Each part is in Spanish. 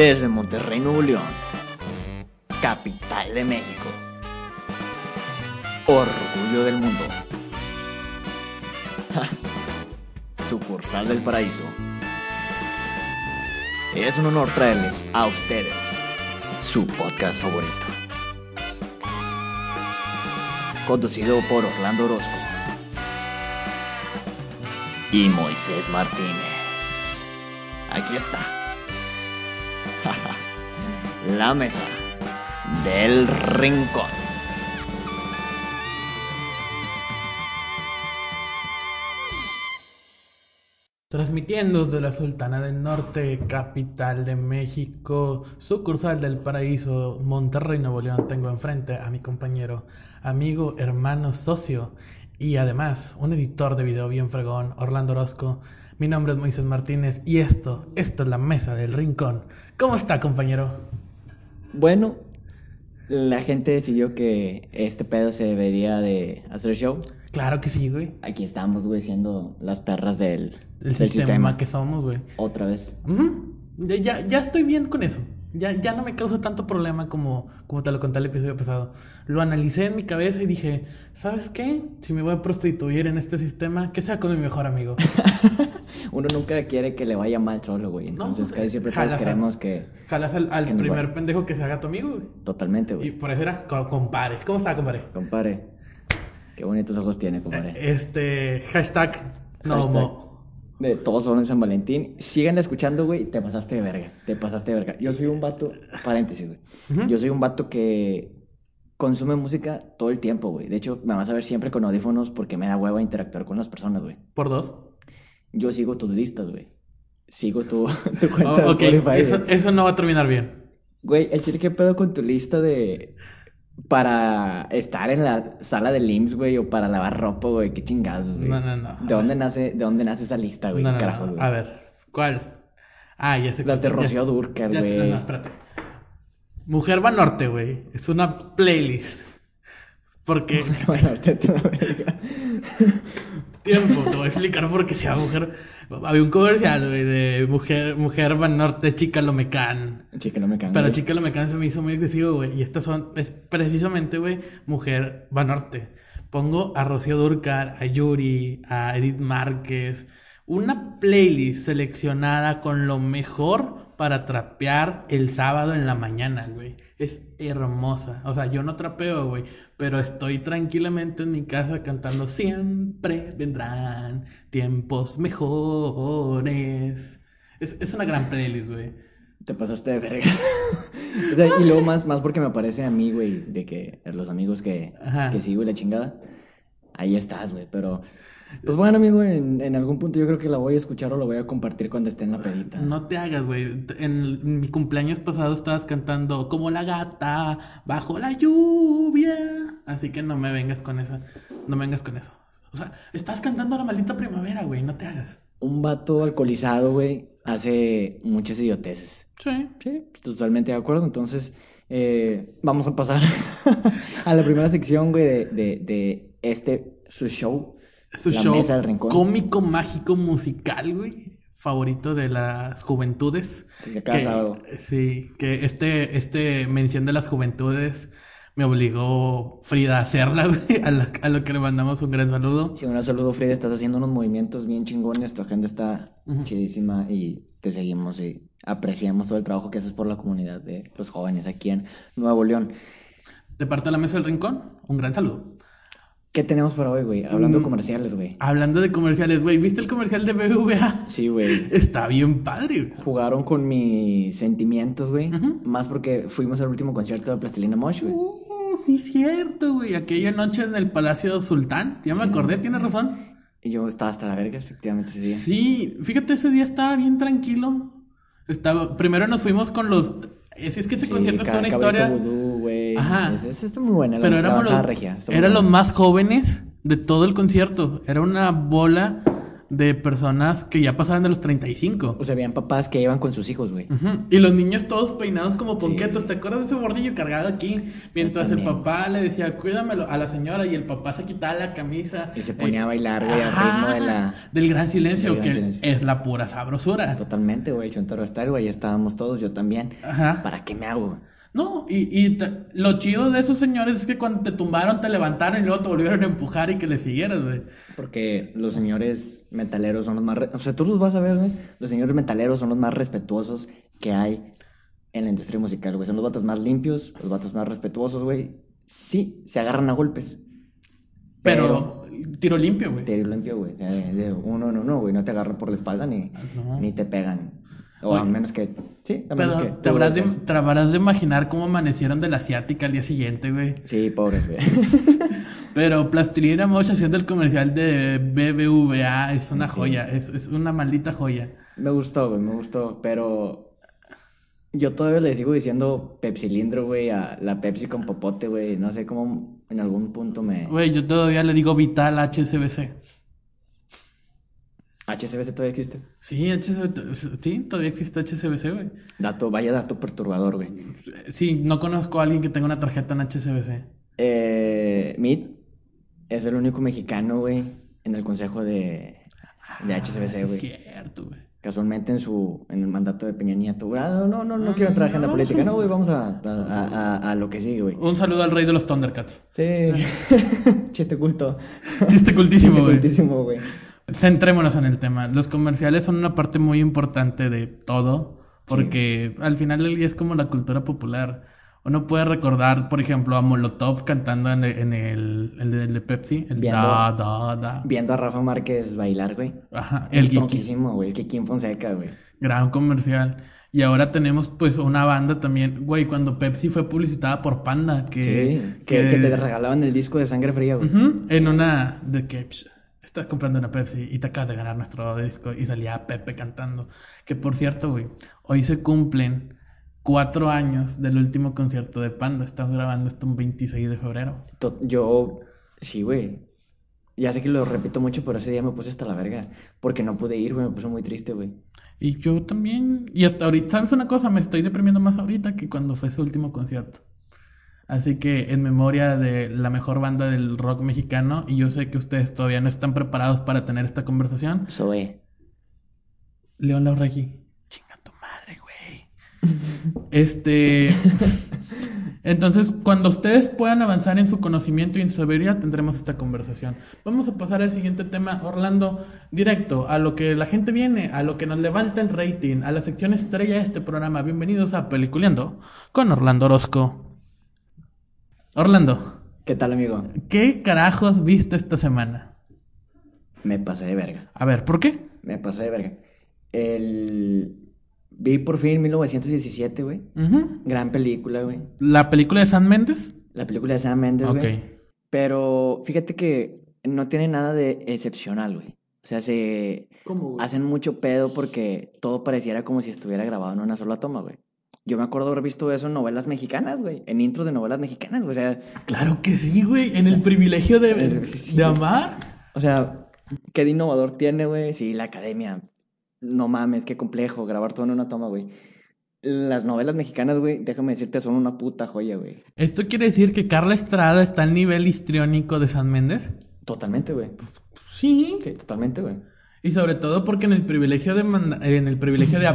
desde Monterrey, Nuevo León, capital de México, orgullo del mundo, sucursal del paraíso. Es un honor traerles a ustedes su podcast favorito, conducido por Orlando Orozco y Moisés Martínez. Aquí está la mesa del rincón. Transmitiendo desde la Sultana del Norte, capital de México, sucursal del paraíso, Monterrey, Nuevo León, tengo enfrente a mi compañero, amigo, hermano, socio y además un editor de video bien fregón, Orlando Orozco. Mi nombre es Moisés Martínez y esto es la Mesa del Rincón. ¿Cómo está, compañero? Bueno, la gente decidió que este pedo se debería de hacer show. Claro que sí, güey. Aquí estamos, güey, siendo las perras del sistema que somos, güey. Otra vez. Uh-huh. Ya estoy bien con eso. Ya no me causa tanto problema como te lo conté el episodio pasado. Lo analicé en mi cabeza y dije, ¿sabes qué? Si me voy a prostituir en este sistema, que sea con mi mejor amigo. Uno nunca quiere que le vaya mal solo, güey. Entonces, casi siempre queremos que... Jalas al primer pendejo que se haga tu amigo, güey. Totalmente, güey. Y por eso era compadre. ¿Cómo está, compadre? Compadre. Qué bonitos ojos tiene, compadre. Hashtag no homo. De todos son en San Valentín. Sigan escuchando, güey. Te pasaste de verga. Yo soy un vato... Paréntesis, güey. Uh-huh. Yo soy un vato que consume música todo el tiempo, güey. De hecho, me vas a ver siempre con audífonos porque me da hueva interactuar con las personas, güey. ¿Por dos? Yo sigo tus listas, güey. Sigo tu cuenta. Oh, ok, de Spotify, eso no va a terminar bien. Güey, el chile, ¿qué pedo con tu lista de... Para estar en la sala del IMSS, güey, o para lavar ropa, güey, qué chingados, güey. No. ¿De dónde nace esa lista, güey? No. A ver, ¿cuál? Ah, ya sé. Las de Rocío Dúrcal, güey. No, espérate. Mujer Banorte, güey. Es una playlist. Porque... Tiempo, te voy a explicar por qué sea mujer. Había un comercial, güey, de Mujer Banorte, Chica Lomecán. Pero güey, Chica Lomecán se me hizo muy excesivo, güey. Y estas son, es precisamente, güey, Mujer Banorte. Pongo a Rocío Dúrcal, a Yuri, a Edith Márquez. Una playlist seleccionada con lo mejor para trapear el sábado en la mañana, güey. Es hermosa. O sea, yo no trapeo, güey, pero estoy tranquilamente en mi casa cantando siempre vendrán tiempos mejores. Es una gran playlist, güey. Te pasaste de vergas. O sea, y luego más porque me aparece a mí, güey, de que los amigos que sigo y la chingada. Ahí estás, güey, pero... Pues bueno, amigo, en algún punto yo creo que la voy a escuchar o la voy a compartir cuando esté en la pedita. No te hagas, güey. En mi cumpleaños pasado estabas cantando como la gata bajo la lluvia. Así que no me vengas con eso. O sea, estás cantando la maldita primavera, güey. No te hagas. Un vato alcoholizado, güey, hace muchas idioteces. Sí, totalmente de acuerdo. Entonces, vamos a pasar a la primera sección, güey, de su show. Su la show cómico, mágico, musical, güey, favorito de las juventudes. Que mención de las juventudes me obligó Frida a hacerla, güey, a lo que le mandamos un gran saludo. Sí, un gran saludo, Frida, estás haciendo unos movimientos bien chingones, tu agenda está chidísima y te seguimos y apreciamos todo el trabajo que haces por la comunidad de los jóvenes aquí en Nuevo León. De parte de la Mesa del Rincón, un gran saludo. ¿Qué tenemos para hoy, güey? Hablando de comerciales, güey. Hablando de comerciales, güey. ¿Viste el comercial de BBVA? Sí, güey. Está bien padre, güey. Jugaron con mis sentimientos, güey. Uh-huh. Más porque fuimos al último concierto de Plastilina Mosh, güey. Sí, es cierto, güey. Aquella noche en el Palacio Sultán. Ya me acordé, tienes razón. Yo estaba hasta la verga, efectivamente, ese día. Sí, fíjate, ese día estaba bien tranquilo. Primero nos fuimos con los... Si es que ese concierto es una historia... Vudú, ajá. Está muy buena. Pero éramos los más jóvenes de todo el concierto. Era una bola de personas que ya pasaban de los 35. O sea, habían papás que iban con sus hijos, güey. Uh-huh. Y los niños todos peinados como ponquetos. Sí. ¿Te acuerdas de ese bordillo cargado aquí? Mientras el papá le decía, cuídamelo a la señora, y el papá se quitaba la camisa. Y se ponía a bailar, güey, al ritmo de la... del gran silencio, del gran silencio. Es la pura sabrosura. Totalmente, güey. Chontaro hasta ahí, güey. Estábamos todos, yo también. Ajá. ¿Para qué me hago? No, lo chido de esos señores es que cuando te tumbaron, te levantaron y luego te volvieron a empujar y que le siguieras, güey. Porque los señores metaleros son los más... O sea, tú los vas a ver, güey. Los señores metaleros son los más respetuosos que hay en la industria musical, güey. Son los vatos más limpios, los vatos más respetuosos, güey. Sí, se agarran a golpes. Pero tiro limpio, güey. Tiro limpio, güey. No, güey. No te agarran por la espalda ni te pegan. O a menos que... Sí, a menos que... Te habrás de imaginar cómo amanecieron de la asiática al día siguiente, güey. Sí, pobres, güey. Pero Plastilina Mosh haciendo el comercial de BBVA es una joya. Es una maldita joya. Me gustó, güey, me gustó. Pero... yo todavía le sigo diciendo Pepsilindro, güey, a la Pepsi con popote, güey. No sé cómo en algún punto me... Güey, yo todavía le digo Vital a HSBC. ¿HSBC todavía existe? Sí, todavía existe HSBC, güey. Vaya dato perturbador, güey. Sí, no conozco a alguien que tenga una tarjeta en HSBC. Meet es el único mexicano, güey, en el consejo de HSBC, güey. Es cierto, güey. Casualmente en el mandato de Peña Nieto, güey. No, quiero entrar en la política. No, güey, vamos a lo que sigue, güey. Un saludo al rey de los Thundercats. Sí. Chiste culto. Chiste cultísimo, güey. Cultísimo, güey. Centrémonos en el tema. Los comerciales son una parte muy importante de todo, porque al final del día es como la cultura popular. Uno puede recordar, por ejemplo, a Molotov cantando en el de Pepsi, el da. Viendo a Rafa Márquez bailar, güey. Ajá, el Kikín Fonseca, güey. Gran comercial. Y ahora tenemos, pues, una banda también, güey, cuando Pepsi fue publicitada por Panda, que te regalaban el disco de Sangre Fría, güey. Uh-huh, en una de Caps. Estás comprando una Pepsi y te acabas de ganar nuestro disco. Y salía Pepe cantando. Que por cierto, güey, hoy se cumplen 4 años del último concierto de Panda. Estamos grabando esto un 26 de febrero. Yo, sí, güey. Ya sé que lo repito mucho, pero ese día me puse hasta la verga. Porque no pude ir, güey. Me puso muy triste, güey. Y yo también. Y hasta ahorita, ¿sabes una cosa? Me estoy deprimiendo más ahorita que cuando fue su último concierto. Así que en memoria de la mejor banda del rock mexicano, y yo sé que ustedes todavía no están preparados para tener esta conversación. Zoé. León Larregui. Chinga tu madre, güey. Entonces, cuando ustedes puedan avanzar en su conocimiento y en su sabiduría, tendremos esta conversación. Vamos a pasar al siguiente tema, Orlando, directo a lo que la gente viene, a lo que nos levanta el rating, a la sección estrella de este programa. Bienvenidos a Peliculeando con Orlando Orozco. Orlando. ¿Qué tal, amigo? ¿Qué carajos viste esta semana? Me pasé de verga. A ver, ¿por qué? Me pasé de verga. Vi por fin 1917, güey. Uh-huh. Gran película, güey. ¿La película de Sam Mendes? La película de Sam Mendes, güey. Ok. Pero fíjate que no tiene nada de excepcional, güey. O sea, ¿cómo, güey? Hacen mucho pedo porque todo pareciera como si estuviera grabado en una sola toma, güey. Yo me acuerdo haber visto eso en novelas mexicanas, güey. En intros de novelas mexicanas, güey. O sea... Claro que sí, güey. En El privilegio de amar. O sea, qué de innovador tiene, güey. Sí, la academia. No mames, qué complejo grabar todo en una toma, güey. Las novelas mexicanas, güey, déjame decirte, son una puta joya, güey. ¿Esto quiere decir que Carla Estrada está al nivel histriónico de Sam Mendes? Totalmente, güey. Sí, totalmente, güey. Y sobre todo porque en el privilegio de el privilegio de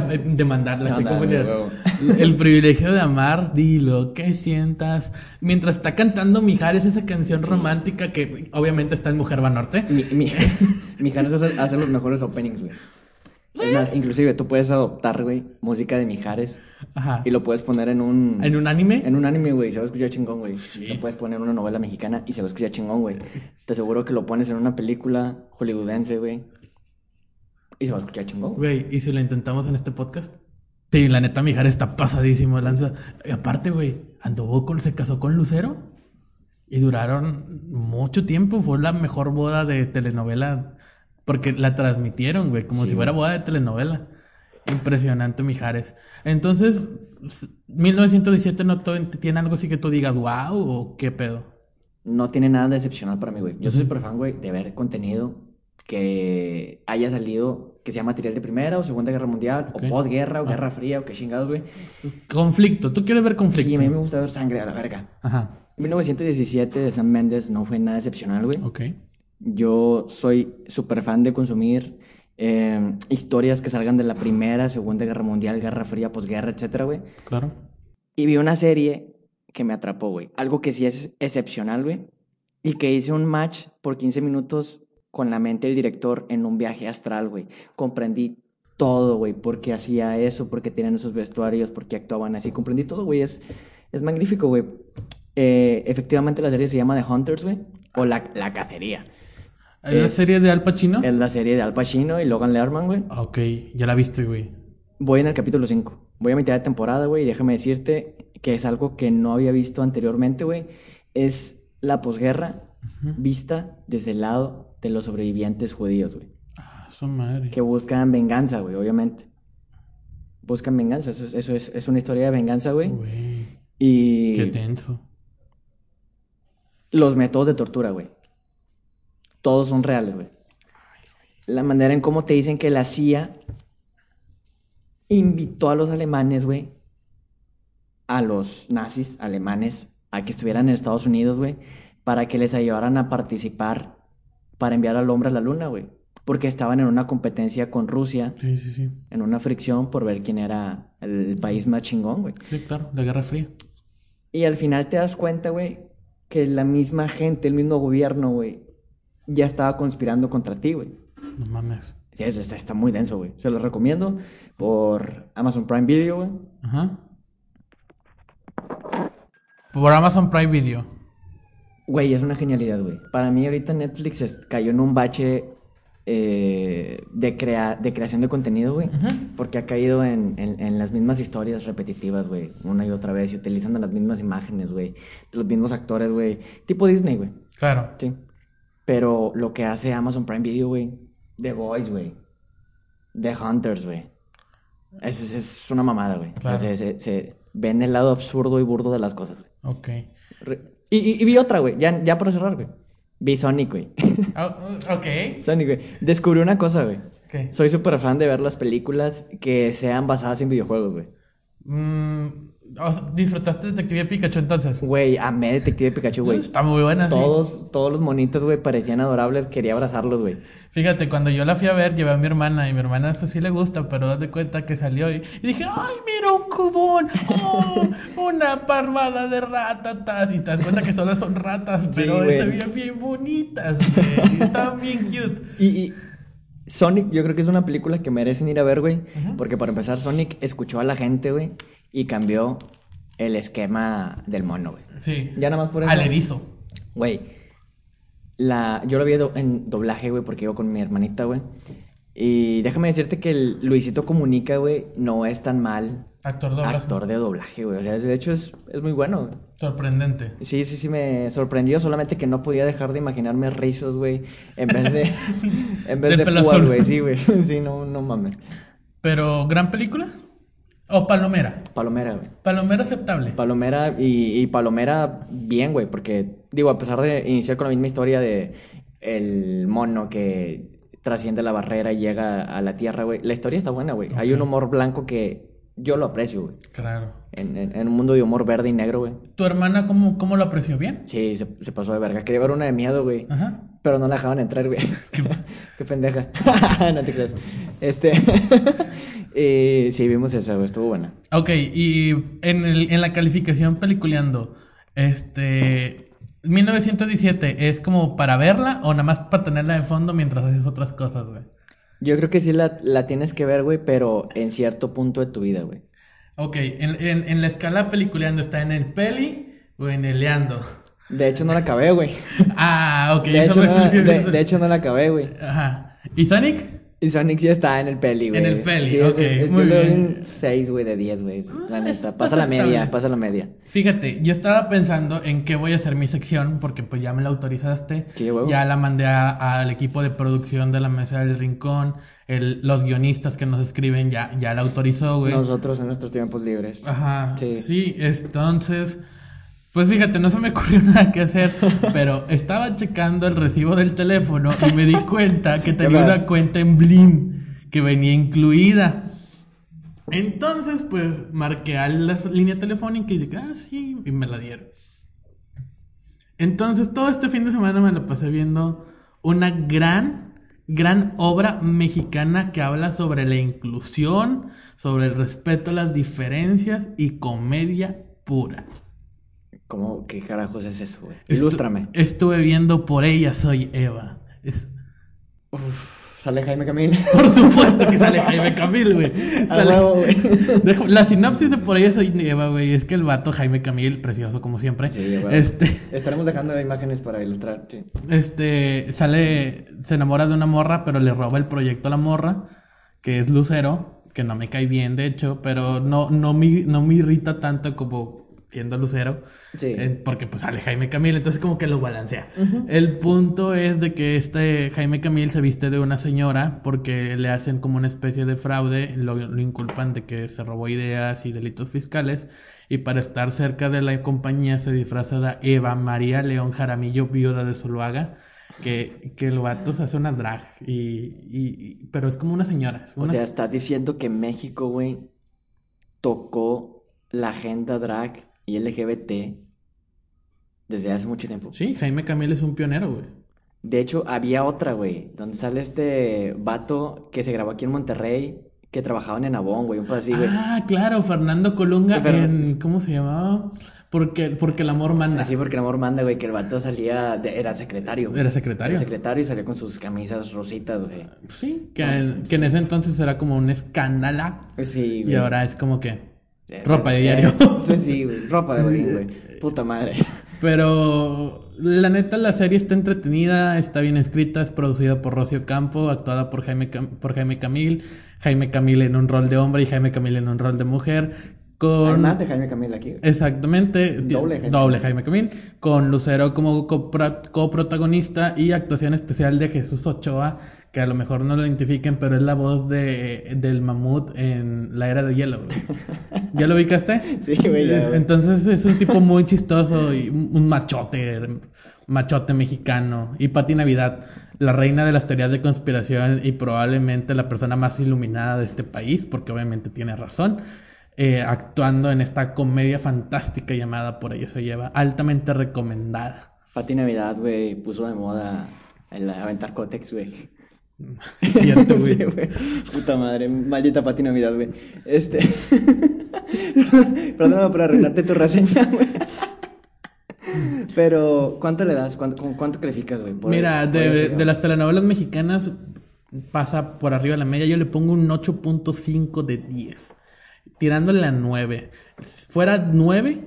amar, di lo que sientas. Mientras está cantando Mijares esa canción romántica que obviamente está en Mujer Banorte. Mijares hace los mejores openings, güey. Es más, inclusive tú puedes adoptar, güey, música de Mijares. Ajá. Y lo puedes poner en un... ¿En un anime? En un anime, güey, se va a escuchar chingón, güey. Sí. Lo puedes poner en una novela mexicana y se va a escuchar chingón, güey. Te aseguro que lo pones en una película hollywoodense, güey. Y se va a escuchar chingón. Güey, ¿y si lo intentamos en este podcast? Sí, la neta, Mijares está pasadísimo de lanza. Y aparte, güey, se casó con Lucero. Y duraron mucho tiempo. Fue la mejor boda de telenovela. Porque la transmitieron, güey, como si fuera boda de telenovela. Impresionante, Mijares. Entonces, 1917 no tiene algo así que tú digas, wow, o qué pedo. No tiene nada de excepcional para mí, güey. Yo soy súper fan, güey, de ver contenido que haya salido, que sea material de Primera o Segunda Guerra Mundial, okay, o posguerra, o Guerra Fría, o qué chingados, güey. Conflicto, ¿tú quieres ver conflicto? Sí, a mí me gusta ver sangre a la verga. Ajá. 1917 de Sam Mendes no fue nada excepcional, güey. Ok. Yo soy súper fan de consumir historias que salgan de la Primera, Segunda Guerra Mundial, Guerra Fría, posguerra, etcétera, güey. Claro. Y vi una serie que me atrapó, güey. Algo que sí es excepcional, güey. Y que hice un match por 15 minutos con la mente del director en un viaje astral, güey. Comprendí todo, güey. Por qué hacía eso, por qué tenían esos vestuarios, por qué actuaban así. Comprendí todo, güey. Es magnífico, güey. Efectivamente, la serie se llama The Hunters, güey. O La Cacería. ¿Es la serie de Al Pacino? Es la serie de Al Pacino y Logan Lerman, güey. Ok, ya la viste, güey. Voy en el capítulo 5. Voy a mitad de temporada, güey. Y déjame decirte que es algo que no había visto anteriormente, güey. Es la posguerra, uh-huh, vista desde el lado de los sobrevivientes judíos, güey. Ah, su madre. Que buscan venganza, güey, obviamente. Buscan venganza. Eso es una historia de venganza, güey. Y... qué tenso. Los métodos de tortura, güey. Todos son reales, güey. La manera en cómo te dicen que la CIA invitó a los alemanes, güey, a los nazis alemanes, a que estuvieran en Estados Unidos, güey, para que les ayudaran a participar para enviar al hombre a la luna, güey. Porque estaban en una competencia con Rusia. Sí, sí, sí. En una fricción por ver quién era el país más chingón, güey. Sí, claro, la Guerra Fría. Y al final te das cuenta, güey, que la misma gente, el mismo gobierno, güey, ya estaba conspirando contra ti, güey. No mames. Está muy denso, güey. Se los recomiendo por Amazon Prime Video, güey. Ajá. Por Amazon Prime Video. Güey, es una genialidad, güey. Para mí ahorita Netflix cayó en un bache de creación de contenido, güey. Ajá. Porque ha caído en las mismas historias repetitivas, güey. Una y otra vez. Y utilizando las mismas imágenes, güey. Los mismos actores, güey. Tipo Disney, güey. Claro. Sí. Pero lo que hace Amazon Prime Video, güey, The Boys, güey, The Hunters, güey, es una mamada, güey. Claro. Se ven el lado absurdo y burdo de las cosas, güey. Ok. Y vi otra, güey, ya para cerrar, güey. Vi Sonic, güey. Ok. Sonic, güey. Descubrí una cosa, güey. Okay. Soy súper fan de ver las películas que sean basadas en videojuegos, güey. ¿Disfrutaste Detective Pikachu entonces? Güey, amé Detective Pikachu, güey. Está muy buena, todos los monitos, güey, parecían adorables. Quería abrazarlos, güey. Fíjate, cuando yo la fui a ver, llevé a mi hermana. Y mi hermana eso sí le gusta, pero date cuenta que salió y dije, ¡ay, mira un cubón! ¡Oh, una parvada de ratatas! Y te das cuenta que solo son ratas, pero sí, se veían bien bonitas, güey. Estaban bien cute. Y Sonic, yo creo que es una película que merecen ir a ver, güey. Uh-huh. Porque para empezar, Sonic escuchó a la gente, güey. Y cambió el esquema del mono, güey. Sí. Ya nada más por eso. Al erizo. Güey. Yo lo vi en doblaje, güey, porque iba con mi hermanita, güey. Y déjame decirte que el Luisito Comunica, güey, no es tan mal. Actor de doblaje, güey. O sea, de hecho es muy bueno, güey. Sorprendente. Sí, me sorprendió. Solamente que no podía dejar de imaginarme rizos, güey. En vez de púas, güey. Sí, güey. Sí, no mames. Pero, ¿gran película? ¿O palomera? Palomera, güey. Palomera aceptable. Palomera y palomera bien, güey. Porque, digo, a pesar de iniciar con la misma historia de el mono que trasciende la barrera y llega a la tierra, güey. La historia está buena, güey. Okay. Hay un humor blanco que yo lo aprecio, güey. Claro. En un mundo de humor verde y negro, güey. ¿Tu hermana cómo lo apreció? ¿Bien? Sí, se pasó de verga. Quería ver una de miedo, güey. Ajá. Pero no la dejaban entrar, güey. Qué pendeja. No te creas. Sí, vimos esa, güey, estuvo buena. Ok, y en la calificación peliculeando, 1917, ¿es como para verla o nada más para tenerla de fondo mientras haces otras cosas, güey? Yo creo que sí la tienes que ver, güey, pero en cierto punto de tu vida, güey. Ok, en la escala peliculeando, ¿está en el peli o en el leando? De hecho, no la acabé, güey. Ah, ok. De hecho, no la acabé, güey. Ajá. ¿Y Sonic? Y Sonic ya está en el peli, güey. En el peli, sí, ok, muy bien. 6, güey, de 10, güey. La neta, pasa la media. Fíjate, yo estaba pensando en qué voy a hacer mi sección, porque pues ya me la autorizaste. Sí, güey. Ya la mandé al equipo de producción de la Mesa del Rincón. Los guionistas que nos escriben ya la autorizó, güey. Nosotros en nuestros tiempos libres. Ajá, sí. Entonces, Pues fíjate, no se me ocurrió nada que hacer, pero estaba checando el recibo del teléfono y me di cuenta que tenía una cuenta en Blim que venía incluida. Entonces, pues, marqué a la línea telefónica y dije, ah, sí, y me la dieron. Entonces, todo este fin de semana me la pasé viendo una gran obra mexicana que habla sobre la inclusión, sobre el respeto a las diferencias y comedia pura. ¿Cómo? ¿Qué carajos es eso, güey? Ilústrame. Estuve viendo Por Ella Soy Eva. ¿Sale Jaime Camil? Por supuesto que sale Jaime Camil, güey. La sinopsis de Por Ella Soy Eva, güey, es que el vato Jaime Camil, precioso como siempre. Sí, güey. Estaremos dejando imágenes para ilustrar, sí. Se enamora de una morra, pero le roba el proyecto a la morra, que es Lucero, que no me cae bien, de hecho, pero no me irrita tanto como siendo Lucero, sí. Porque pues sale Jaime Camil, entonces como que lo balancea. Uh-huh. El punto es de que Jaime Camil se viste de una señora porque le hacen como una especie de fraude, lo inculpan de que se robó ideas y delitos fiscales, y para estar cerca de la compañía se disfraza de Eva María León Jaramillo, viuda de Zuluaga, que el vato se hace una drag, pero es como una señora. O sea, estás diciendo que México, güey, tocó la agenda drag y LGBT desde hace mucho tiempo. Sí, Jaime Camil es un pionero, güey. De hecho, había otra, güey, donde sale este vato que se grabó aquí en Monterrey, que trabajaban en Avon, güey, un poco así, güey. Ah, claro, Fernando Colunga en... ¿Cómo se llamaba? Porque el amor manda. Sí, porque el amor manda, güey, que el vato salía... Era secretario. Güey. Era secretario y salía con sus camisas rositas, güey. Sí, que en ese entonces era como un escándalo. Sí, güey. Y ahora es como que... ropa de diario. Sí, güey. Ropa de bolín, güey. Puta madre. Pero la neta, la serie está entretenida, está bien escrita, es producida por Rocío Campo, actuada por Jaime Camil. Jaime Camil en un rol de hombre y Jaime Camil en un rol de mujer. Hay más de Jaime Camil aquí, güey. Exactamente. Doble Jaime Camil. Con Lucero como coprotagonista y actuación especial de Jesús Ochoa, que a lo mejor no lo identifiquen, pero es la voz del mamut en La Era de Hielo, güey. ¿Ya lo ubicaste? Sí, güey. Entonces es un tipo muy chistoso y un machote mexicano. Y Pati Navidad, la reina de las teorías de conspiración y probablemente la persona más iluminada de este país, porque obviamente tiene razón. Actuando en esta comedia fantástica llamada Por Ella Soy Eva, altamente recomendada. Pati Navidad, güey, puso de moda el aventar cótex, güey. Cierto, güey. Sí, güey. Puta madre, maldita Pati Navidad, güey. Perdóname por arruinarte tu reseña, güey. Pero, ¿cuánto le das? ¿Cuánto calificas, güey? Mira, de las telenovelas mexicanas pasa por arriba de la media. Yo le pongo un 8.5 de 10. Tirándole a 9. Fuera 9,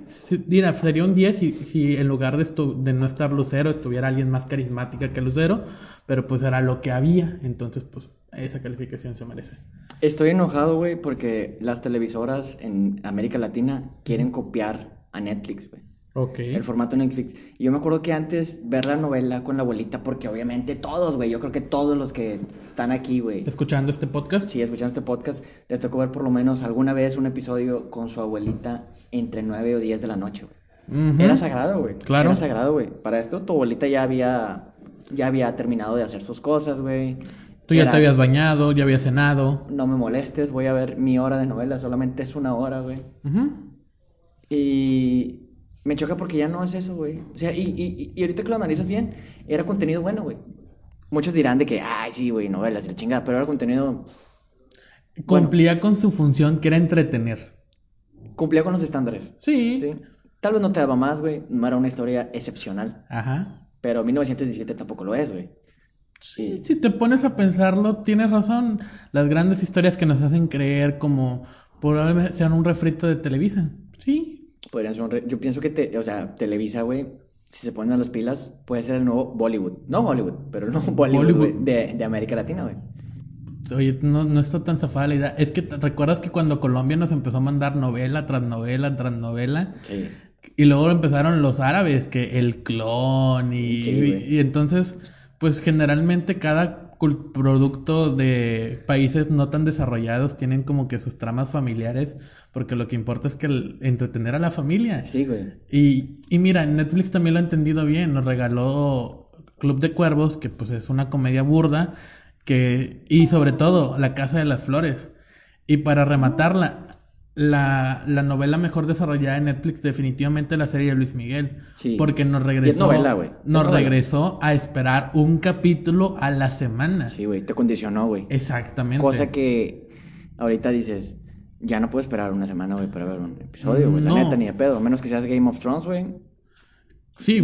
mira, sería un 10 si en lugar de no estar Lucero estuviera alguien más carismática que Lucero, pero pues era lo que había, entonces pues esa calificación se merece. Estoy enojado, güey, porque las televisoras en América Latina quieren copiar a Netflix, güey. Okay. El formato Netflix. Y yo me acuerdo que antes ver la novela con la abuelita, porque obviamente todos, güey, yo creo que todos los que están aquí, güey, escuchando este podcast. Sí, escuchando este podcast, les tocó ver por lo menos alguna vez un episodio con su abuelita entre 9 o 10 de la noche, güey. Uh-huh. Era sagrado, güey. Claro. Era sagrado, güey. Para esto tu abuelita ya había terminado de hacer sus cosas, güey. Tú ya te habías bañado, ya habías cenado. No me molestes, voy a ver mi hora de novela, solamente es una hora, güey. Uh-huh. Y... me choca porque ya no es eso, güey. O sea, y ahorita que lo analizas bien, era contenido bueno, güey. Muchos dirán de que, ay, sí, güey, novelas y la chingada, pero era contenido... Cumplía con su función, que era entretener. Cumplía con los estándares. Sí. ¿Sí? Tal vez no te daba más, güey. No era una historia excepcional. Ajá. Pero 1917 tampoco lo es, güey. Sí, si te pones a pensarlo, tienes razón. Las grandes historias que nos hacen creer como... probablemente sean un refrito de Televisa. Sí. Podrían ser yo pienso que Televisa, güey, si se ponen a las pilas, puede ser el nuevo Bollywood. No Hollywood, pero el nuevo Bollywood. Wey, de América Latina, güey. Oye, no está tan zafada la idea. Es que ¿recuerdas que cuando Colombia nos empezó a mandar novela tras novela tras novela? Sí. Y luego empezaron los árabes, que el clon y entonces, pues generalmente cada producto de países no tan desarrollados tienen como que sus tramas familiares, porque lo que importa es que entretener a la familia. Sí, güey. Y mira, Netflix también lo ha entendido bien, nos regaló Club de Cuervos, que pues es una comedia burda, y sobre todo La Casa de las Flores. Y para rematarla, la novela mejor desarrollada de Netflix, definitivamente la serie de Luis Miguel. Sí. Porque nos regresó, regresó a esperar un capítulo a la semana. Sí, güey, te condicionó, güey. Exactamente. Cosa que ahorita dices, ya no puedo esperar una semana, güey, para ver un episodio, güey. No. La neta, ni de pedo, a menos que seas Game of Thrones, güey. Sí,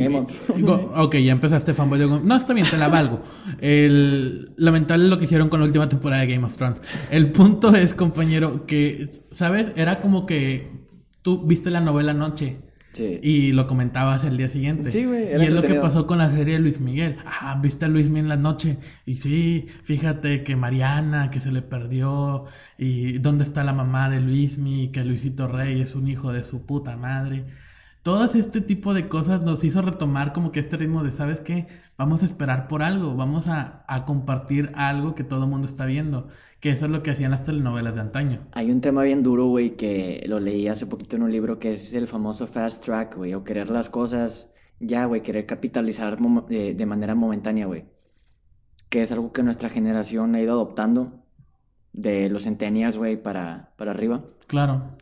ok, ya empezaste fanboy. No, está bien, te la valgo. Lamentable lo que hicieron con la última temporada de Game of Thrones. El punto es, compañero, que, ¿sabes? Era como que tú viste la novela anoche. Sí. Y lo comentabas el día siguiente. Sí, güey. Y es lo que pasó con la serie de Luis Miguel. Ah, viste a Luis Miguel en la noche. Y sí, fíjate que Mariana, que se le perdió. Y dónde está la mamá de Luis Miguel, que Luisito Rey es un hijo de su puta madre. Todas este tipo de cosas nos hizo retomar como que este ritmo de, ¿sabes qué? Vamos a esperar por algo, vamos a compartir algo que todo el mundo está viendo. Que eso es lo que hacían las telenovelas de antaño. Hay un tema bien duro, güey, que lo leí hace poquito en un libro, que es el famoso fast track, güey. O querer las cosas ya, güey, querer capitalizar de manera momentánea, güey. Que es algo que nuestra generación ha ido adoptando de los centennials, güey, para arriba. Claro.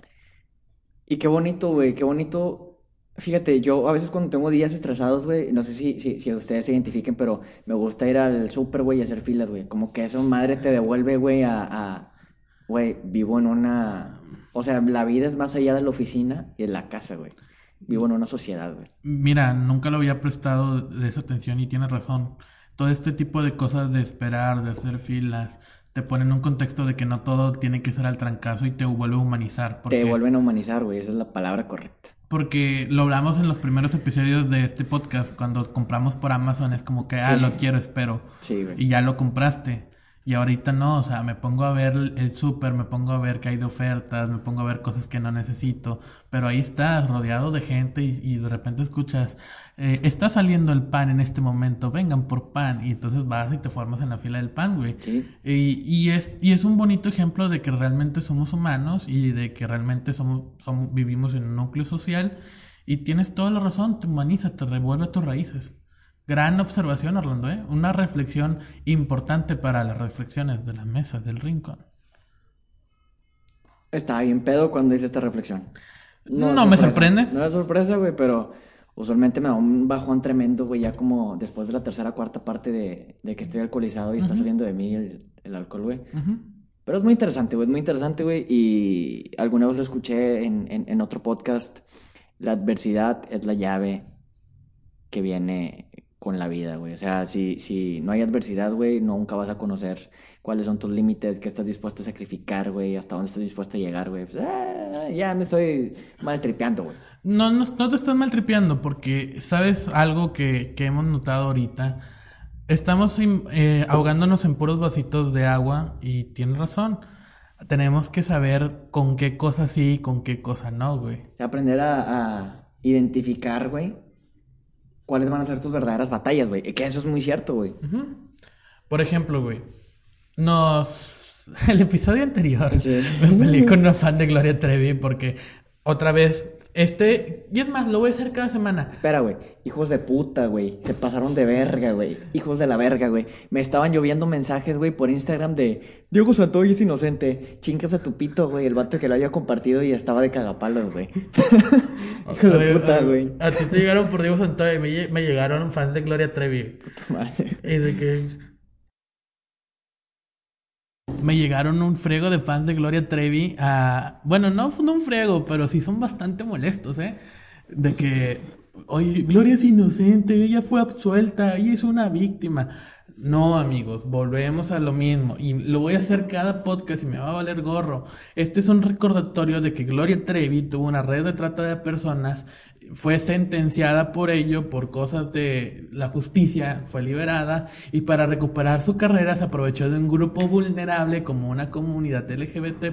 Y qué bonito, güey, qué bonito. Fíjate, yo a veces cuando tengo días estresados, güey, no sé si ustedes se identifiquen, pero me gusta ir al súper, güey, y hacer filas, güey. Como que eso, madre, te devuelve, güey, Güey, vivo en una... O sea, la vida es más allá de la oficina y de la casa, güey. Vivo en una sociedad, güey. Mira, nunca lo había prestado de esa atención y tienes razón. Todo este tipo de cosas de esperar, de hacer filas... Te ponen un contexto de que no todo tiene que ser al trancazo y te vuelve a humanizar. Te vuelven a humanizar, güey. Esa es la palabra correcta. Porque lo hablamos en los primeros episodios de este podcast. Cuando compramos por Amazon es como que, lo quiero, espero. Sí, güey. Y ya lo compraste. Y ahorita no, o sea, me pongo a ver el súper, me pongo a ver qué hay de ofertas, me pongo a ver cosas que no necesito. Pero ahí estás, rodeado de gente y de repente escuchas, está saliendo el pan en este momento, vengan por pan. Y entonces vas y te formas en la fila del pan, güey. Sí. Y es un bonito ejemplo de que realmente somos humanos y de que realmente vivimos en un núcleo social. Y tienes toda la razón, te humaniza, te revuelve a tus raíces. Gran observación, Orlando, ¿eh? Una reflexión importante para las reflexiones de las mesas del rincón. Está bien pedo cuando hice esta reflexión. No me sorprende. No es sorpresa, güey, pero usualmente me da un bajón tremendo, güey, ya como después de la tercera o cuarta parte de que estoy alcoholizado y está saliendo de mí el alcohol, güey. Uh-huh. Pero es muy interesante, güey, y alguna vez lo escuché en otro podcast. La adversidad es la llave que viene con la vida, güey. O sea, si no hay adversidad, güey, nunca vas a conocer cuáles son tus límites, qué estás dispuesto a sacrificar, güey, hasta dónde estás dispuesto a llegar, güey. Pues, ya me estoy maltripeando, güey. No te estás maltripeando porque, ¿sabes algo que hemos notado ahorita? Estamos ahogándonos en puros vasitos de agua y tienes razón. Tenemos que saber con qué cosa sí y con qué cosa no, güey. Aprender a identificar, güey, cuáles van a ser tus verdaderas batallas, güey. Que eso es muy cierto, güey. Uh-huh. Por ejemplo, güey, el episodio anterior me peleé con una fan de Gloria Trevi porque otra vez... Y es más, lo voy a hacer cada semana. Espera, güey. Hijos de puta, güey. Se pasaron de verga, güey. Hijos de la verga, güey. Me estaban lloviendo mensajes, güey, por Instagram de... Diego Santoy es inocente. Chingas a tu pito, güey. El vato que lo había compartido y estaba de cagapalos, güey. Hijos de puta, güey. A ti te llegaron por Diego Santoy. Me llegaron fans de Gloria Trevi. Puta madre. Y de que... Me llegaron un friego de fans de Gloria Trevi a... Bueno, no un friego, pero sí son bastante molestos, ¿eh? De que, oye, Gloria es inocente, ella fue absuelta, ella es una víctima. No, amigos, volvemos a lo mismo. Y lo voy a hacer cada podcast y me va a valer gorro. Este es un recordatorio de que Gloria Trevi tuvo una red de trata de personas fue sentenciada por ello, por cosas de la justicia, fue liberada y para recuperar su carrera se aprovechó de un grupo vulnerable como una comunidad LGBT+,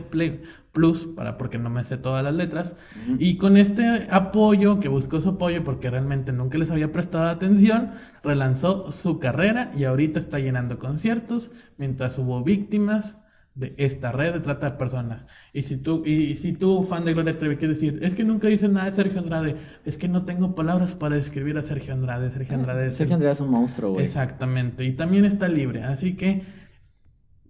porque no me sé todas las letras, y con este apoyo, que buscó su apoyo porque realmente nunca les había prestado atención, relanzó su carrera y ahorita está llenando conciertos, mientras hubo víctimas de esta red de trata de personas. Y si tú, fan de Gloria Trevi, quieres decir, es que nunca dices nada de Sergio Andrade, es que no tengo palabras para describir a Sergio Andrade. Sergio Andrade es un monstruo, güey. Exactamente, y también está libre, así que,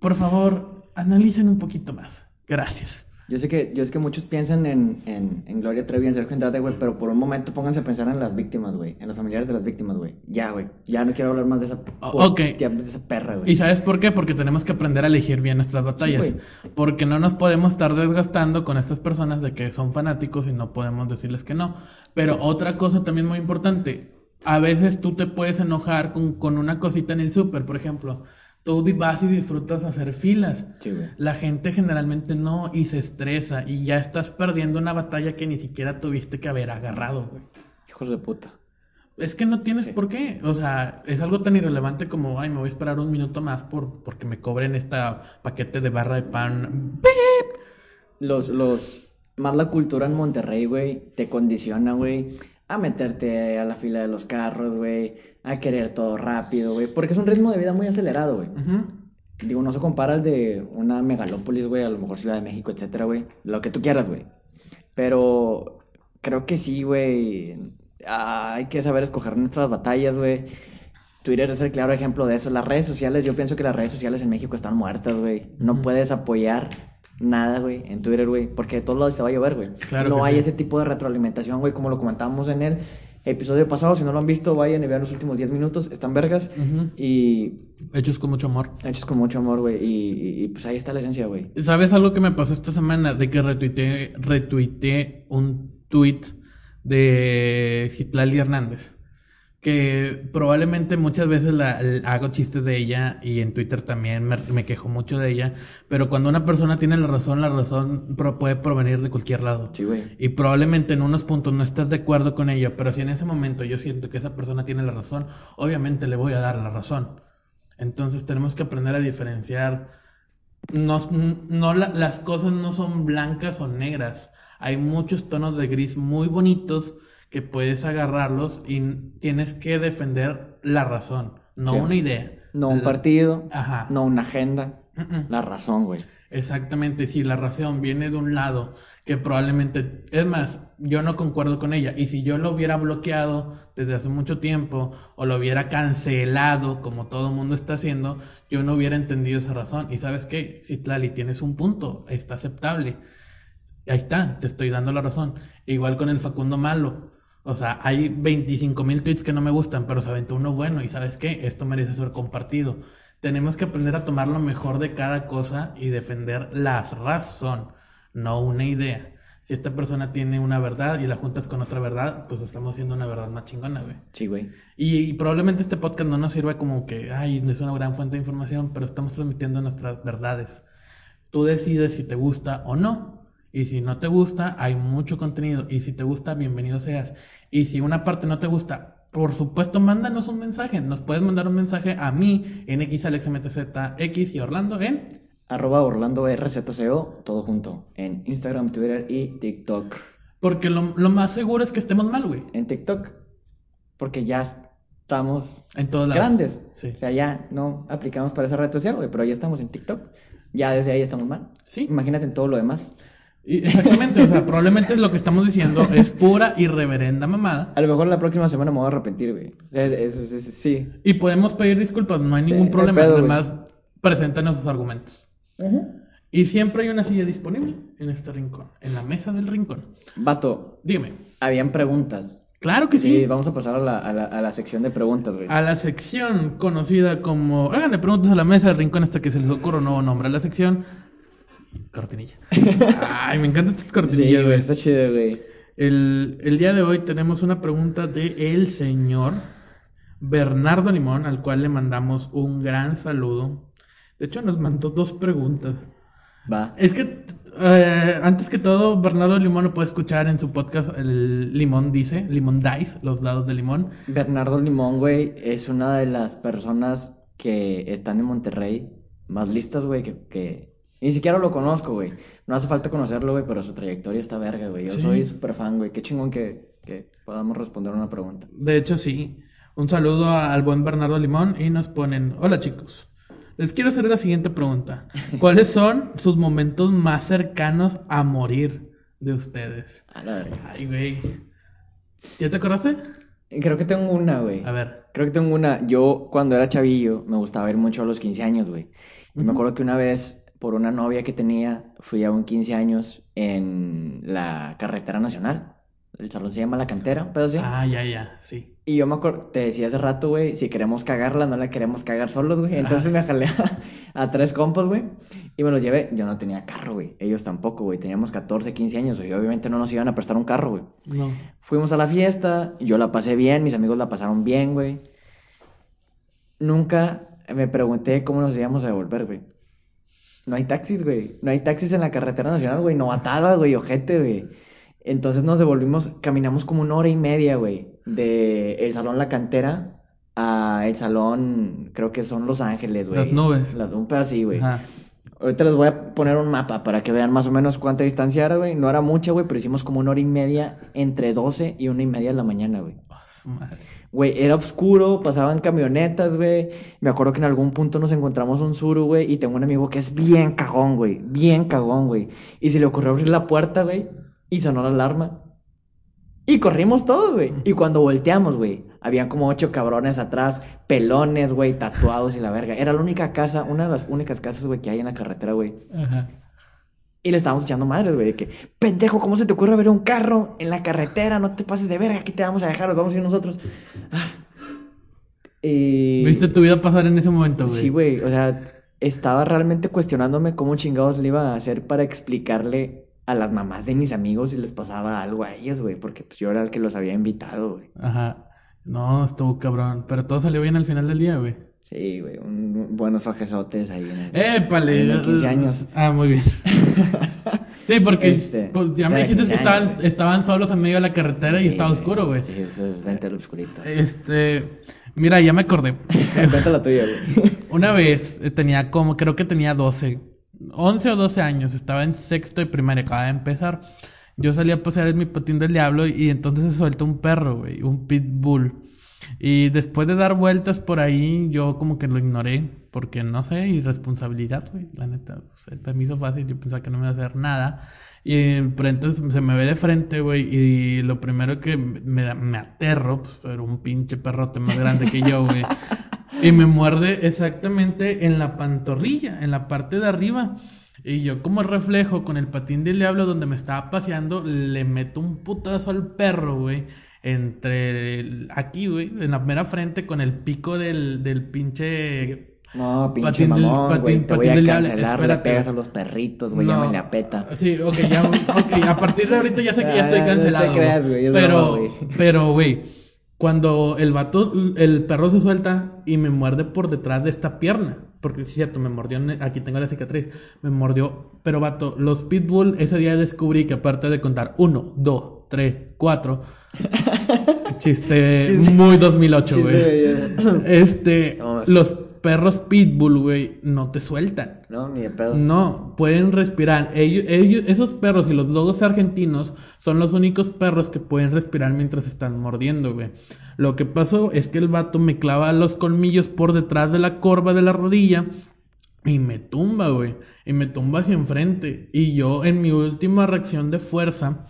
por favor, analicen un poquito más. Gracias. Yo sé que muchos piensan en Gloria Trevi, en Sergio Andrade, güey, pero por un momento pónganse a pensar en las víctimas, güey, en los familiares de las víctimas, güey, ya no quiero hablar más de esa, de esa perra, güey. ¿Y sabes por qué? Porque tenemos que aprender a elegir bien nuestras batallas, sí, porque no nos podemos estar desgastando con estas personas de que son fanáticos y no podemos decirles que no, pero otra cosa también muy importante, a veces tú te puedes enojar con una cosita en el súper, por ejemplo. Tú vas y disfrutas hacer filas. Sí, la gente generalmente no y se estresa y ya estás perdiendo una batalla que ni siquiera tuviste que haber agarrado, güey. Hijos de puta. Es que no tienes por qué. O sea, es algo tan irrelevante como, ay, me voy a esperar un minuto más porque me cobren esta paquete de barra de pan. ¡Bip! Más la cultura en Monterrey, güey, te condiciona, güey, a meterte a la fila de los carros, güey, a querer todo rápido, güey, porque es un ritmo de vida muy acelerado, güey. Uh-huh. Digo, no se compara al de una megalópolis, güey, a lo mejor Ciudad de México, etcétera, güey, lo que tú quieras, güey, pero creo que sí, güey, hay que saber escoger nuestras batallas, güey. Twitter es el claro ejemplo de eso. Las redes sociales, yo pienso que las redes sociales en México están muertas, güey. Uh-huh. No puedes apoyar nada, güey, en Twitter, güey, porque de todos lados se va a llover, güey. Claro, no hay ese tipo de retroalimentación, güey, como lo comentábamos en el episodio pasado. Si no lo han visto, vayan y vean los últimos 10 minutos, están vergas. Uh-huh. Y Hechos con mucho amor, güey, y pues ahí está la esencia, güey. ¿Sabes algo que me pasó esta semana? De que retuiteé un tweet de Citlali Hernández, que probablemente muchas veces hago chistes de ella y en Twitter también me quejo mucho de ella, pero cuando una persona tiene la razón puede provenir de cualquier lado. Sí, güey. Y probablemente en unos puntos no estás de acuerdo con ella, pero si en ese momento yo siento que esa persona tiene la razón, obviamente le voy a dar la razón. Entonces tenemos que aprender a diferenciar. Las cosas no son blancas o negras. Hay muchos tonos de gris muy bonitos que puedes agarrarlos y tienes que defender la razón, no una idea. No un partido, ajá, no una agenda, la razón, güey. Exactamente, si la razón viene de un lado que probablemente, es más, yo no concuerdo con ella, y si yo lo hubiera bloqueado desde hace mucho tiempo, o lo hubiera cancelado, como todo mundo está haciendo, yo no hubiera entendido esa razón. Y ¿sabes qué? Citlali, tienes un punto, está aceptable. Ahí está, te estoy dando la razón. Igual con el Facundo Malo. O sea, hay 25,000 tweets que no me gustan, pero se aventó uno bueno, y ¿sabes qué? Esto merece ser compartido. Tenemos que aprender a tomar lo mejor de cada cosa y defender la razón, no una idea. Si esta persona tiene una verdad y la juntas con otra verdad, pues estamos haciendo una verdad más chingona, güey. Sí, güey. Y probablemente este podcast no nos sirva como que, ay, es una gran fuente de información, pero estamos transmitiendo nuestras verdades. Tú decides si te gusta o no. Y si no te gusta, hay mucho contenido. Y si te gusta, bienvenido seas. Y si una parte no te gusta, por supuesto, mándanos un mensaje. Nos puedes mandar un mensaje a mí en xalexmtzx y Orlando en @orlandorczco, todo junto, en Instagram, Twitter y TikTok. Porque lo más seguro es que estemos mal, güey. En TikTok, porque ya estamos en todos lados grandes. Sí. O sea, ya no aplicamos para esa red social, güey, pero ya estamos en TikTok. Ya desde ahí estamos mal. Sí. Imagínate en todo lo demás. Exactamente, o sea, probablemente lo que estamos diciendo es pura y reverenda mamada. A lo mejor la próxima semana me voy a arrepentir, güey. Sí. Y podemos pedir disculpas, no hay ningún problema. Además, preséntanos sus argumentos. Uh-huh. Y siempre hay una silla disponible en este rincón, en la mesa del rincón. Vato, dime. Habían preguntas. Claro que sí. Vamos a pasar a la sección de preguntas, güey. A la sección conocida como háganle preguntas a la mesa del rincón hasta que se les ocurra un nuevo nombre a la sección. Cortinilla. Ay, me encantan estas cortinillas, güey. Sí, está chido, güey. El día de hoy tenemos una pregunta de el señor Bernardo Limón, al cual le mandamos un gran saludo. De hecho, nos mandó dos preguntas. Va. Es que Antes que todo, Bernardo Limón lo puede escuchar en su podcast, el Limón Dice, Limón Dice, los dados de limón. Bernardo Limón, güey, es una de las personas que están en Monterrey más listas, güey, que... Ni siquiera lo conozco, güey. No hace falta conocerlo, güey, pero su trayectoria está verga, güey. Yo soy súper fan, güey. Qué chingón que podamos responder una pregunta. De hecho, sí. Un saludo al buen Bernardo Limón y nos ponen... Hola, chicos. Les quiero hacer la siguiente pregunta. ¿Cuáles son sus momentos más cercanos a morir de ustedes? A la verga. Ay, güey. ¿Ya te acordaste? Creo que tengo una, güey. A ver. Creo que tengo una. Yo, cuando era chavillo, me gustaba ir mucho a los 15 años, güey. Y me acuerdo que una vez... Por una novia que tenía, fui a un 15 años en la carretera nacional. El salón se llama La Cantera, un pedo así. Ah, ya, sí. Y yo me acuerdo, te decía hace rato, güey, si queremos cagarla, no la queremos cagar solos, güey. Entonces me jalé a tres compas, güey. Y me los llevé. Yo no tenía carro, güey. Ellos tampoco, güey. Teníamos 14, 15 años, güey. Obviamente no nos iban a prestar un carro, güey. No. Fuimos a la fiesta. Yo la pasé bien. Mis amigos la pasaron bien, güey. Nunca me pregunté cómo nos íbamos a devolver, güey. No hay taxis, güey. No hay taxis en la carretera nacional, güey. No atada, güey. Ojete, güey. Entonces nos devolvimos... Caminamos como 1 hora y media, güey. De el salón La Cantera a el salón... Creo que son Los Ángeles, güey. Las Nubes. Un pedacito, güey. Ahorita les voy a poner un mapa para que vean más o menos cuánta distancia era, güey. No era mucha, güey, pero hicimos como 1 hora y media entre 12 y 1:30 de la mañana, güey. Oh, su madre. Güey, era oscuro, pasaban camionetas, güey. Me acuerdo que en algún punto nos encontramos un suru, güey. Y tengo un amigo que es bien cagón, güey. Bien cagón, güey. Y se le ocurrió abrir la puerta, güey. Y sonó la alarma. Y corrimos todos, güey. Y cuando volteamos, güey, habían como 8 cabrones atrás. Pelones, güey, tatuados y la verga. Era la única casa, una de las únicas casas, güey, que hay en la carretera, güey. Ajá. Y le estábamos echando madres, güey, de que... Pendejo, ¿cómo se te ocurre ver un carro en la carretera? No te pases de verga, aquí te vamos a dejar, nos vamos a ir nosotros. Y... ¿Viste tu vida pasar en ese momento, güey? Sí, güey, o sea, estaba realmente cuestionándome cómo chingados le iba a hacer para explicarle a las mamás de mis amigos si les pasaba algo a ellas, güey. Porque pues yo era el que los había invitado, güey. Ajá. No, estuvo cabrón. Pero todo salió bien al final del día, güey. Sí, güey, buenos fajesotes ahí en el... ¡Épale! En 15 años. Ah, muy bien. Sí, porque ya me dijiste que estaban solos en medio de la carretera, sí, y estaba oscuro, güey. Sí, eso es vente al oscurito. Mira, ya me acordé. Cuenta la tuya, güey. Una vez tenía como, creo que tenía 11 o 12 años, estaba en sexto de primaria, acababa de empezar. Yo salí a pasear en mi patín del diablo y entonces se suelta un perro, güey, un pitbull. Y después de dar vueltas por ahí, yo como que lo ignoré, porque no sé, irresponsabilidad, güey, la neta, o sea, me hizo fácil, yo pensaba que no me iba a hacer nada, pero entonces se me ve de frente, güey, y lo primero que me aterro, pues, era un pinche perrote más grande que yo, güey, y me muerde exactamente en la pantorrilla, en la parte de arriba. Y yo como reflejo con el patín del diablo donde me estaba paseando, le meto un putazo al perro, güey. Aquí, güey, en la mera frente con el pico del pinche... No, pinche patín mamón, güey, te voy a cancelar, le pegas a los perritos, güey, no, ya me la peta. Sí, ok, ya, okay, a partir de ahorita ya sé que ya estoy cancelado. No te creas, güey, pero, güey, cuando el perro se suelta y me muerde por detrás de esta pierna. Porque es cierto, me mordió, aquí tengo la cicatriz, me mordió, pero vato, los pitbull ese día descubrí que aparte de contar 1, 2, 3, 4, chiste muy 2008, güey, no, los perros pitbull, güey, no te sueltan. No, ni de pedo. No, pueden respirar, ellos, esos perros y los dogos argentinos son los únicos perros que pueden respirar mientras están mordiendo, güey. Lo que pasó es que el vato me clava los colmillos por detrás de la corva de la rodilla y me tumba, güey, y me tumba hacia enfrente. Y yo, en mi última reacción de fuerza,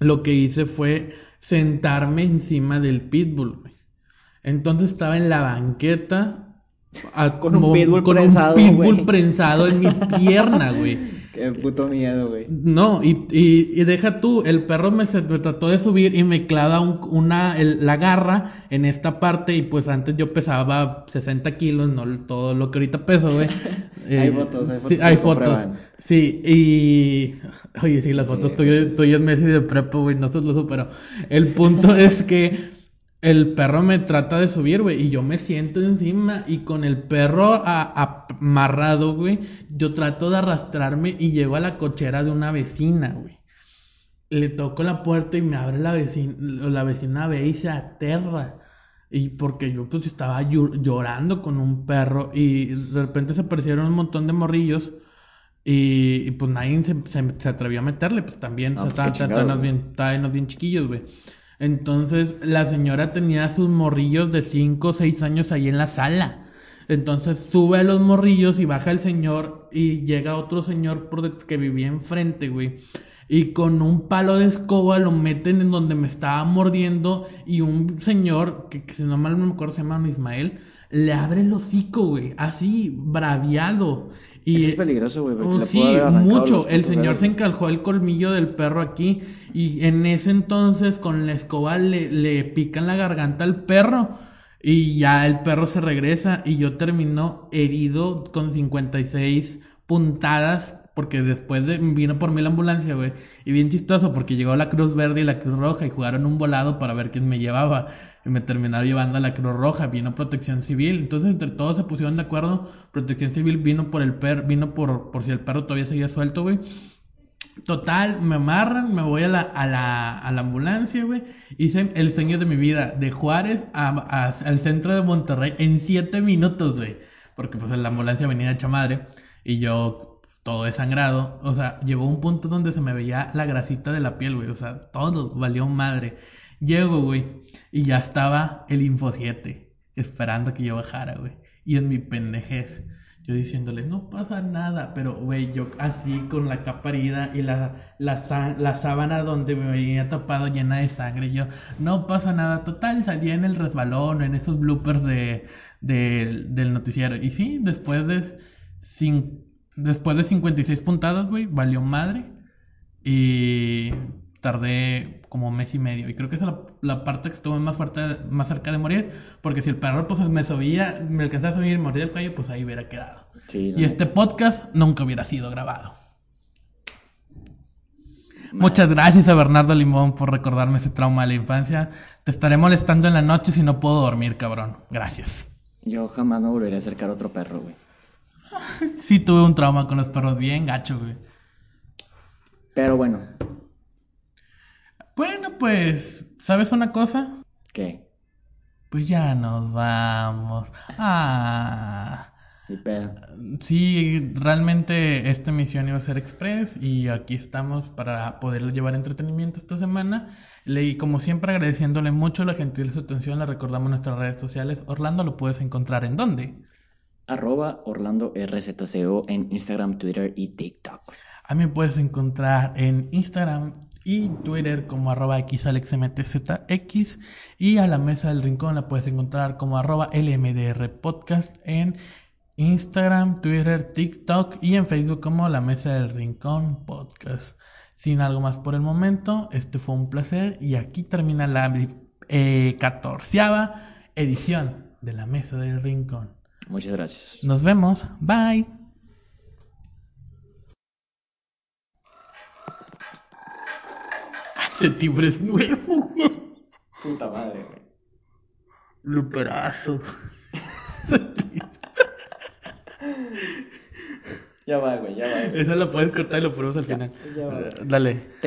lo que hice fue sentarme encima del pitbull, güey. Entonces estaba en la banqueta Con un pitbull prensado en mi pierna, güey. Qué puto miedo, güey. No, y deja tú, el perro me trató de subir y me clava la garra en esta parte. Y pues antes yo pesaba 60 kilos, no todo lo que ahorita peso, güey. Hay fotos. Sí, y... Oye, sí, las fotos tuyas me hice de prepo, güey, no se lo supero. El punto es que... el perro me trata de subir, güey, y yo me siento encima y con el perro amarrado, güey, yo trato de arrastrarme y llego a la cochera de una vecina, güey. Le toco la puerta y me abre la vecina ve y se aterra. Y porque yo pues estaba llorando con un perro y de repente se aparecieron un montón de morrillos y pues nadie se atrevió a meterle, pues también, no, o sea, pues estábamos bien chiquillos, güey. Entonces la señora tenía a sus morrillos de 5 o 6 años ahí en la sala. Entonces sube a los morrillos y baja el señor y llega otro señor que vivía enfrente, güey. Y con un palo de escoba lo meten en donde me estaba mordiendo. Y un señor, que si no mal me acuerdo se llama Ismael, le abre el hocico, güey, así, braviado. Y eso es peligroso, güey. Sí, mucho. El señor se encajó el colmillo del perro aquí. Y en ese entonces con la escoba le pican la garganta al perro. Y ya el perro se regresa. Y yo termino herido con 56 puntadas. Porque después vino por mí la ambulancia, güey. Y bien chistoso, porque llegó la Cruz Verde y la Cruz Roja y jugaron un volado para ver quién me llevaba. Y me terminaron llevando a la Cruz Roja. Vino Protección Civil. Entonces, entre todos se pusieron de acuerdo. Protección Civil vino por el perro, vino por si el perro todavía seguía suelto, güey. Total, me amarran, me voy a la ambulancia, güey. Hice el sueño de mi vida, de Juárez al centro de Monterrey en 7 minutos, güey. Porque, pues, la ambulancia venía hecha madre. Y yo... todo desangrado, o sea, llegó un punto donde se me veía la grasita de la piel, güey, o sea, todo valió madre. Llego, güey, y ya estaba el Info 7 esperando que yo bajara, güey, y en mi pendejez, yo diciéndole, no pasa nada, pero, güey, yo así con la capa herida y la sábana donde me venía tapado llena de sangre, yo, no pasa nada, total, salí en el resbalón, en esos bloopers del noticiero, y sí, Después de 56 puntadas, güey, valió madre. Y tardé como mes y medio. Y creo que esa es la parte que estuve más fuerte, más cerca de morir. Porque si el perro pues me alcanzaba a subir y morir el cuello, pues ahí hubiera quedado. Sí, no. Y este podcast nunca hubiera sido grabado. Man. Muchas gracias a Bernardo Limón por recordarme ese trauma de la infancia. Te estaré molestando en la noche si no puedo dormir, cabrón. Gracias. Yo jamás no volveré a acercar a otro perro, güey. Sí, tuve un trauma con los perros bien gacho, güey. Pero bueno. Bueno, pues, ¿sabes una cosa? ¿Qué? Pues ya nos vamos. Ah. Sí, pero. Sí, realmente esta emisión iba a ser express y aquí estamos para poderle llevar entretenimiento esta semana. Y como siempre agradeciéndole mucho la gentil su atención, le recordamos nuestras redes sociales. Orlando, lo puedes encontrar ¿en dónde? @OrlandoRZCO en Instagram, Twitter y TikTok. A mí me puedes encontrar en Instagram y Twitter como @xalexmtzx y a La Mesa del Rincón la puedes encontrar como @LMDRpodcast en Instagram, Twitter, TikTok y en Facebook como La Mesa del Rincón Podcast. Sin algo más por el momento, este fue un placer y aquí termina la 14ª edición de La Mesa del Rincón. Muchas gracias. Nos vemos. Bye. Este timbre es nuevo. Puta madre, güey. Luperazo. Ya va, güey, ya va. Güey. Eso lo puedes cortar y lo ponemos al final. Ya va. Dale.